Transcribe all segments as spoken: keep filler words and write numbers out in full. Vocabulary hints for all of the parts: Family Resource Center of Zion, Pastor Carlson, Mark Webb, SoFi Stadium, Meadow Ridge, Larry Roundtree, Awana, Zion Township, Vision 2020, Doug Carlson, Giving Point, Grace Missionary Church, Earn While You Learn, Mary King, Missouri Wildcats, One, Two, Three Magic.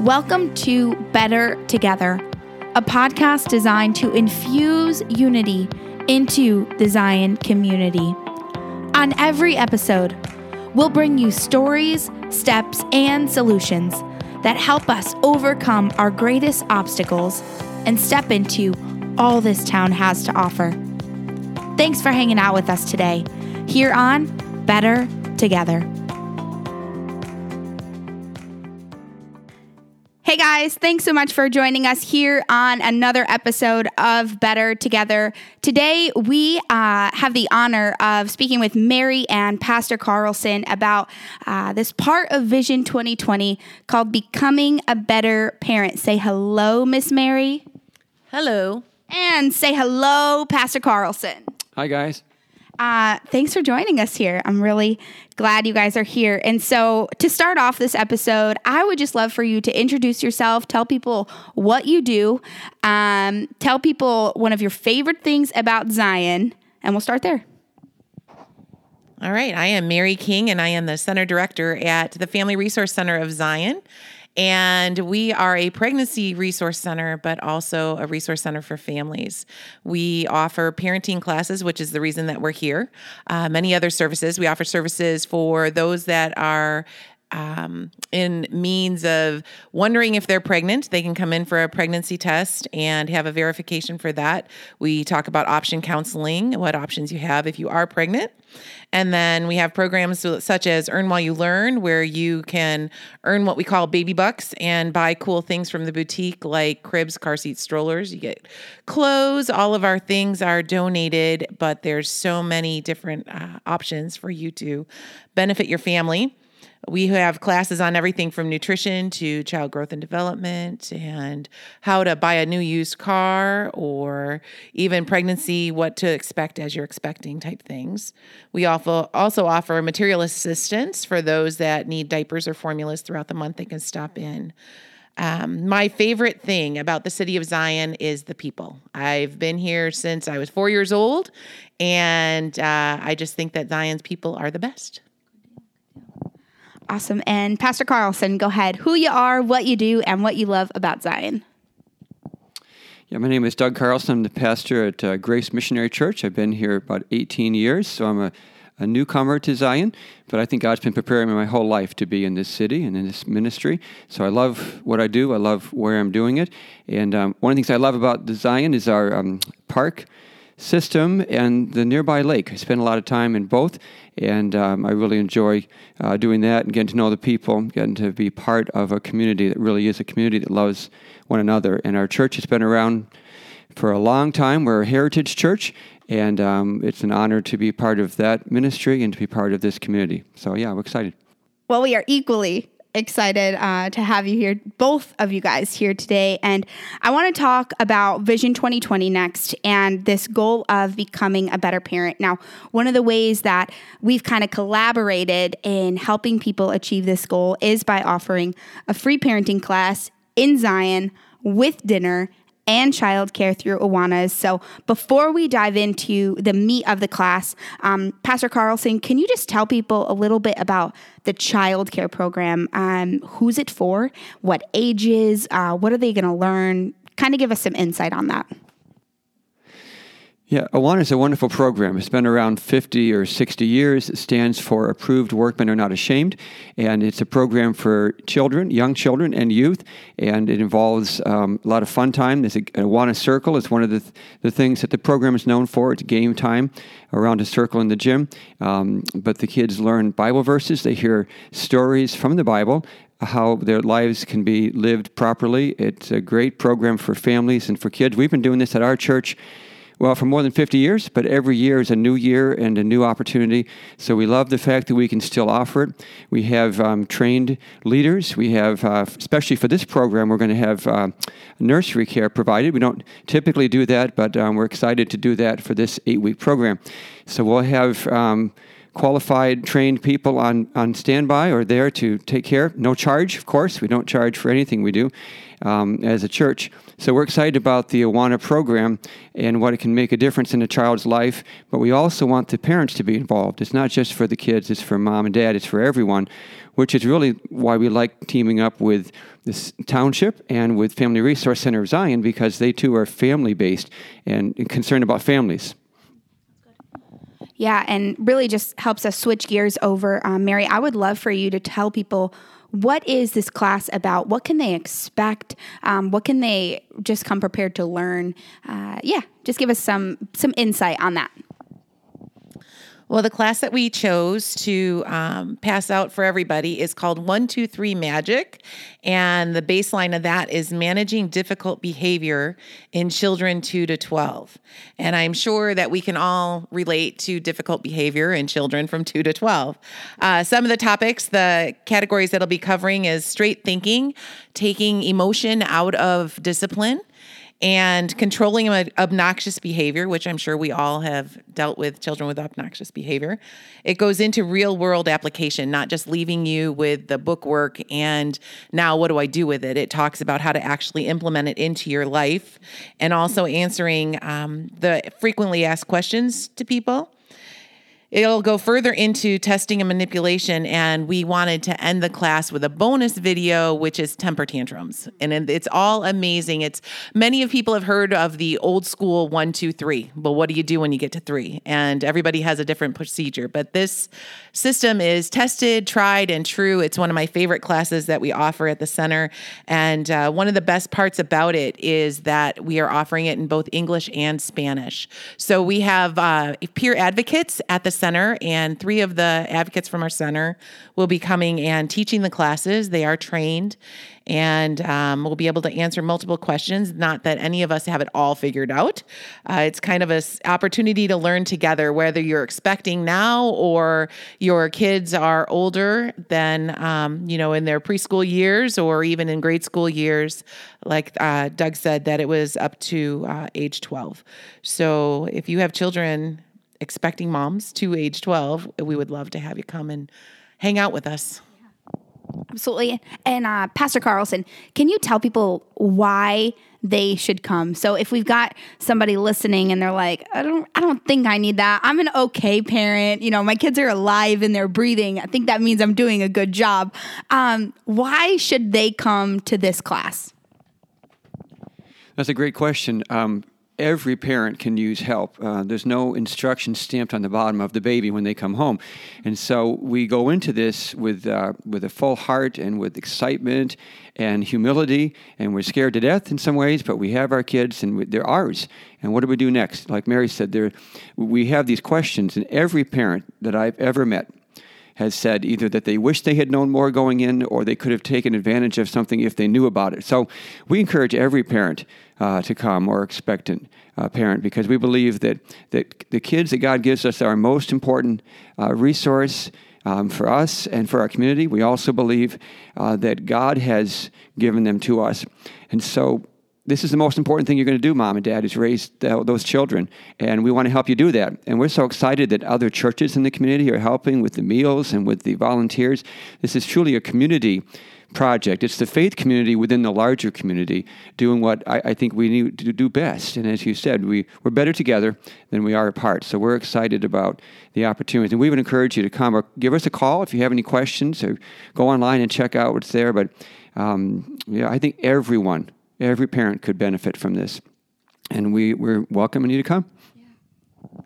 Welcome to Better Together, a podcast designed to infuse unity into the Zion community. On every episode, we'll bring you stories, steps, and solutions that help us overcome our greatest obstacles and step into all this town has to offer. Thanks for hanging out with us today here on Better Together. Hey guys, thanks so much for joining us here on another episode of Better Together. Today, we uh, have the honor of speaking with Mary and Pastor Carlson about uh, this part of Vision twenty twenty called Becoming a Better Parent. Say hello, Miss Mary. Hello. And say hello, Pastor Carlson. Hi, guys. Uh, thanks for joining us here. I'm really glad you guys are here. And so to start off this episode, I would just love for you to introduce yourself, tell people what you do, um, tell people one of your favorite things about Zion, and we'll start there. All right. I am Mary King, and I am the center director at the Family Resource Center of Zion. And we are a pregnancy resource center, but also a resource center for families. We offer parenting classes, which is the reason that we're here. Uh, many other services. We offer services for those that are um, in means of wondering if they're pregnant. They can come in for a pregnancy test and have a verification for that. We talk about option counseling, what options you have if you are pregnant. And then we have programs such as Earn While You Learn, where you can earn what we call baby bucks and buy cool things from the boutique like cribs, car seats, strollers. You get clothes. All of our things are donated, but there's so many different uh, options for you to benefit your family. We have classes on everything from nutrition to child growth and development and how to buy a new used car or even pregnancy, what to expect as you're expecting type things. We also offer material assistance for those that need diapers or formulas throughout the month. They can stop in. Um, my favorite thing about the city of Zion is the people. I've been here since I was four years old, and uh, I just think that Zion's people are the best. Awesome. And Pastor Carlson, go ahead. Who you are, what you do, and what you love about Zion. Yeah, my name is Doug Carlson. I'm the pastor at uh, Grace Missionary Church. I've been here about eighteen years, so I'm a, a newcomer to Zion. But I think God's been preparing me my whole life to be in this city and in this ministry. So I love what I do. I love where I'm doing it. And um, one of the things I love about Zion is our um, park system and the nearby lake. I spend a lot of time in both, and um, I really enjoy uh, doing that and getting to know the people, getting to be part of a community that really is a community that loves one another. And our church has been around for a long time. We're a heritage church, and um, it's an honor to be part of that ministry and to be part of this community. So yeah, I'm excited. Well, we are equally excited uh, to have you here, both of you guys here today. And I want to talk about Vision twenty twenty next and this goal of becoming a better parent. Now, one of the ways that we've kind of collaborated in helping people achieve this goal is by offering a free parenting class in Zion with dinner and childcare through Awana. So before we dive into the meat of the class, um, Pastor Carlson, can you just tell people a little bit about the childcare program? Um, who's it for? What ages? Uh, what are they going to learn? Kind of give us some insight on that. Yeah, Awana is a wonderful program. It's been around fifty or sixty years. It stands for Approved Workmen Are Not Ashamed, and it's a program for children, young children and youth, and it involves um, a lot of fun time. There's a, an Awana circle. It's one of the, th- the things that the program is known for. It's game time around a circle in the gym, um, but the kids learn Bible verses. They hear stories from the Bible, how their lives can be lived properly. It's a great program for families and for kids. We've been doing this at our church Well, for more than fifty years, but every year is a new year and a new opportunity. So we love the fact that we can still offer it. We have um, trained leaders. We have, uh, especially for this program, we're going to have uh, nursery care provided. We don't typically do that, but um, we're excited to do that for this eight-week program. So we'll have Um, qualified, trained people on, on standby or there to take care. No charge, of course. We don't charge for anything we do um, as a church. So we're excited about the Awana program and what it can make a difference in a child's life. But we also want the parents to be involved. It's not just for the kids. It's for mom and dad. It's for everyone, which is really why we like teaming up with this township and with Family Resource Center of Zion, because they too are family-based and concerned about families. Yeah, and really just helps us switch gears over. Um, Mary, I would love for you to tell people, what is this class about? What can they expect? Um, what can they just come prepared to learn? Uh, yeah, just give us some some insight on that. Well, the class that we chose to um, pass out for everybody is called One, Two, Three Magic. And the baseline of that is managing difficult behavior in children two to twelve. And I'm sure that we can all relate to difficult behavior in children from two to twelve. Uh, some of the topics, the categories that'll be covering is straight thinking, taking emotion out of discipline, and controlling obnoxious behavior, which I'm sure we all have dealt with children with obnoxious behavior. It goes into real world application, not just leaving you with the bookwork and now what do I do with it? It talks about how to actually implement it into your life, and also answering um, the frequently asked questions to people. It'll go further into testing and manipulation, and we wanted to end the class with a bonus video, which is temper tantrums. And it's all amazing. It's many of people have heard of the old school one, two, three, but what do you do when you get to three? And everybody has a different procedure. But this system is tested, tried, and true. It's one of my favorite classes that we offer at the center. And uh, one of the best parts about it is that we are offering it in both English and Spanish. So we have uh, peer advocates at the center, and three of the advocates from our center will be coming and teaching the classes. They are trained, and um, we'll be able to answer multiple questions. Not that any of us have it all figured out. Uh, it's kind of an opportunity to learn together, whether you're expecting now or your kids are older than, um, you know, in their preschool years or even in grade school years. Like uh, Doug said, that it was up to uh, age twelve. So if you have children expecting moms to age twelve, we would love to have you come and hang out with us. Absolutely. And uh, Pastor Carlson, can you tell people why they should come? So if we've got somebody listening and they're like, I don't, I don't think I need that. I'm an okay parent. You know, my kids are alive and they're breathing. I think that means I'm doing a good job. Um, why should they come to this class? That's a great question. Um, Every parent can use help. Uh, there's no instruction stamped on the bottom of the baby when they come home. And so we go into this with uh, with a full heart and with excitement and humility, and we're scared to death in some ways, but we have our kids and we, they're ours. And what do we do next? Like Mary said, there we have these questions, and every parent that I've ever met has said either that they wish they had known more going in, or they could have taken advantage of something if they knew about it. So we encourage every parent uh, to come, or expectant uh, parent, because we believe that, that the kids that God gives us are our most important uh, resource um, for us and for our community. We also believe uh, that God has given them to us. And so this is the most important thing you're going to do, mom and dad, is raise th- those children. And we want to help you do that. And we're so excited that other churches in the community are helping with the meals and with the volunteers. This is truly a community project. It's the faith community within the larger community doing what I, I think we need to do best. And as you said, we, we're better together than we are apart. So we're excited about the opportunities. And we would encourage you to come, or give us a call if you have any questions, or go online and check out what's there. But um, yeah, I think everyone... Every parent could benefit from this, and we, we're welcoming you to come.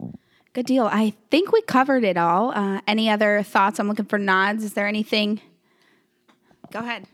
Yeah. Good deal. I think we covered it all. Uh, any other thoughts? I'm looking for nods. Is there anything? Go ahead.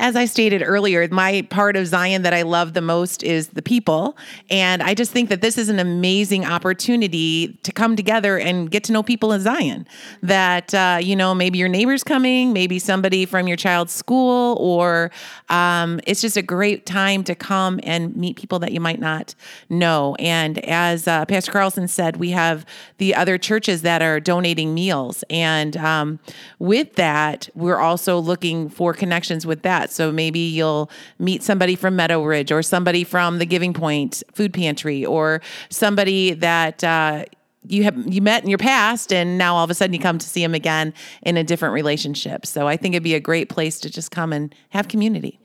As I stated earlier, my part of Zion that I love the most is the people. And I just think that this is an amazing opportunity to come together and get to know people in Zion. That, uh, you know, maybe your neighbor's coming, maybe somebody from your child's school, or um, it's just a great time to come and meet people that you might not know. And as uh, Pastor Carlson said, we have the other churches that are donating meals. And um, with that, we're also looking for connections with that. So maybe you'll meet somebody from Meadow Ridge, or somebody from the Giving Point food pantry, or somebody that, uh, you have you met in your past, and now all of a sudden you come to see them again in a different relationship. So I think it'd be a great place to just come and have community.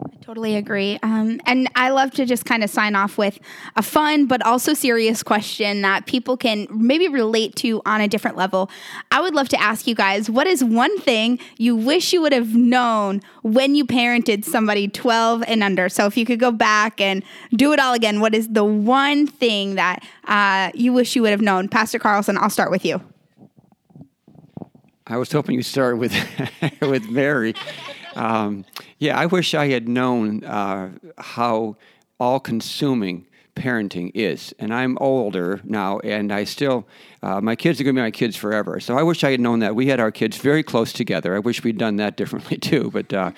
I totally agree. Um, and I love to just kind of sign off with a fun but also serious question that people can maybe relate to on a different level. I would love to ask you guys, what is one thing you wish you would have known when you parented somebody twelve and under? So if you could go back and do it all again, what is the one thing that uh, you wish you would have known? Pastor Carlson, I'll start with you. I was hoping you'd start with, with Mary. Um, yeah, I wish I had known uh, how all-consuming parenting is. And I'm older now, and I still, uh, my kids are going to be my kids forever. So I wish I had known that. We had our kids very close together. I wish we'd done that differently, too. But, uh,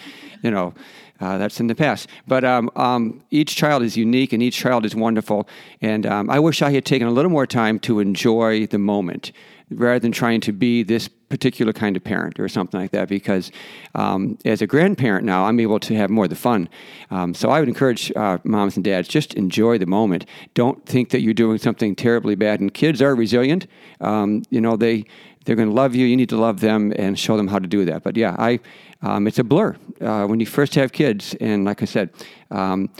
you know, uh, that's in the past. But um, um, each child is unique, and each child is wonderful. And um, I wish I had taken a little more time to enjoy the moment, rather than trying to be this particular kind of parent or something like that, because um, as a grandparent now, I'm able to have more of the fun. Um, so I would encourage uh, moms and dads, just enjoy the moment. Don't think that you're doing something terribly bad. And kids are resilient. Um, you know, they, they're going to love you. You need to love them and show them how to do that. But yeah, I um, it's a blur uh, when you first have kids. And like I said, um,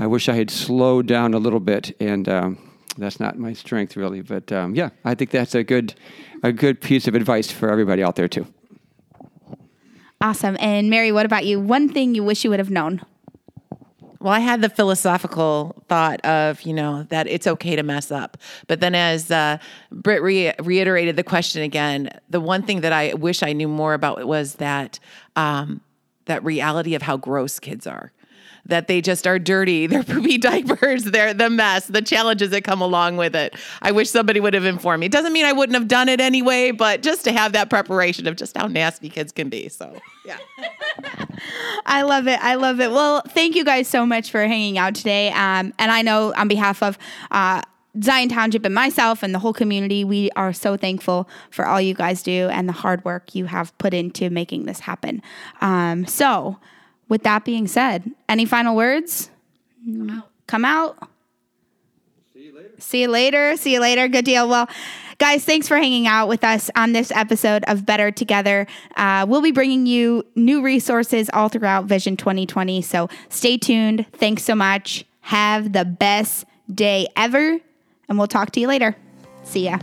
I wish I had slowed down a little bit, and um, that's not my strength, really. But um, yeah, I think that's a good a good piece of advice for everybody out there, too. Awesome. And Mary, what about you? One thing you wish you would have known? Well, I had the philosophical thought of, you know, that it's okay to mess up. But then as uh, Britt re- reiterated the question again, the one thing that I wish I knew more about was that um, that reality of how gross kids are. That they just are dirty, they're poopy diapers, they're the mess, the challenges that come along with it. I wish somebody would have informed me. It doesn't mean I wouldn't have done it anyway, but just to have that preparation of just how nasty kids can be. So, yeah. I love it. I love it. Well, thank you guys so much for hanging out today. Um, and I know on behalf of uh, Zion Township and myself and the whole community, we are so thankful for all you guys do and the hard work you have put into making this happen. Um, so... With that being said, any final words? Come out. Come out. See you later. See you later. See you later. Good deal. Well, guys, thanks for hanging out with us on this episode of Better Together. Uh, we'll be bringing you new resources all throughout Vision twenty twenty, so stay tuned. Thanks so much. Have the best day ever, and we'll talk to you later. See ya.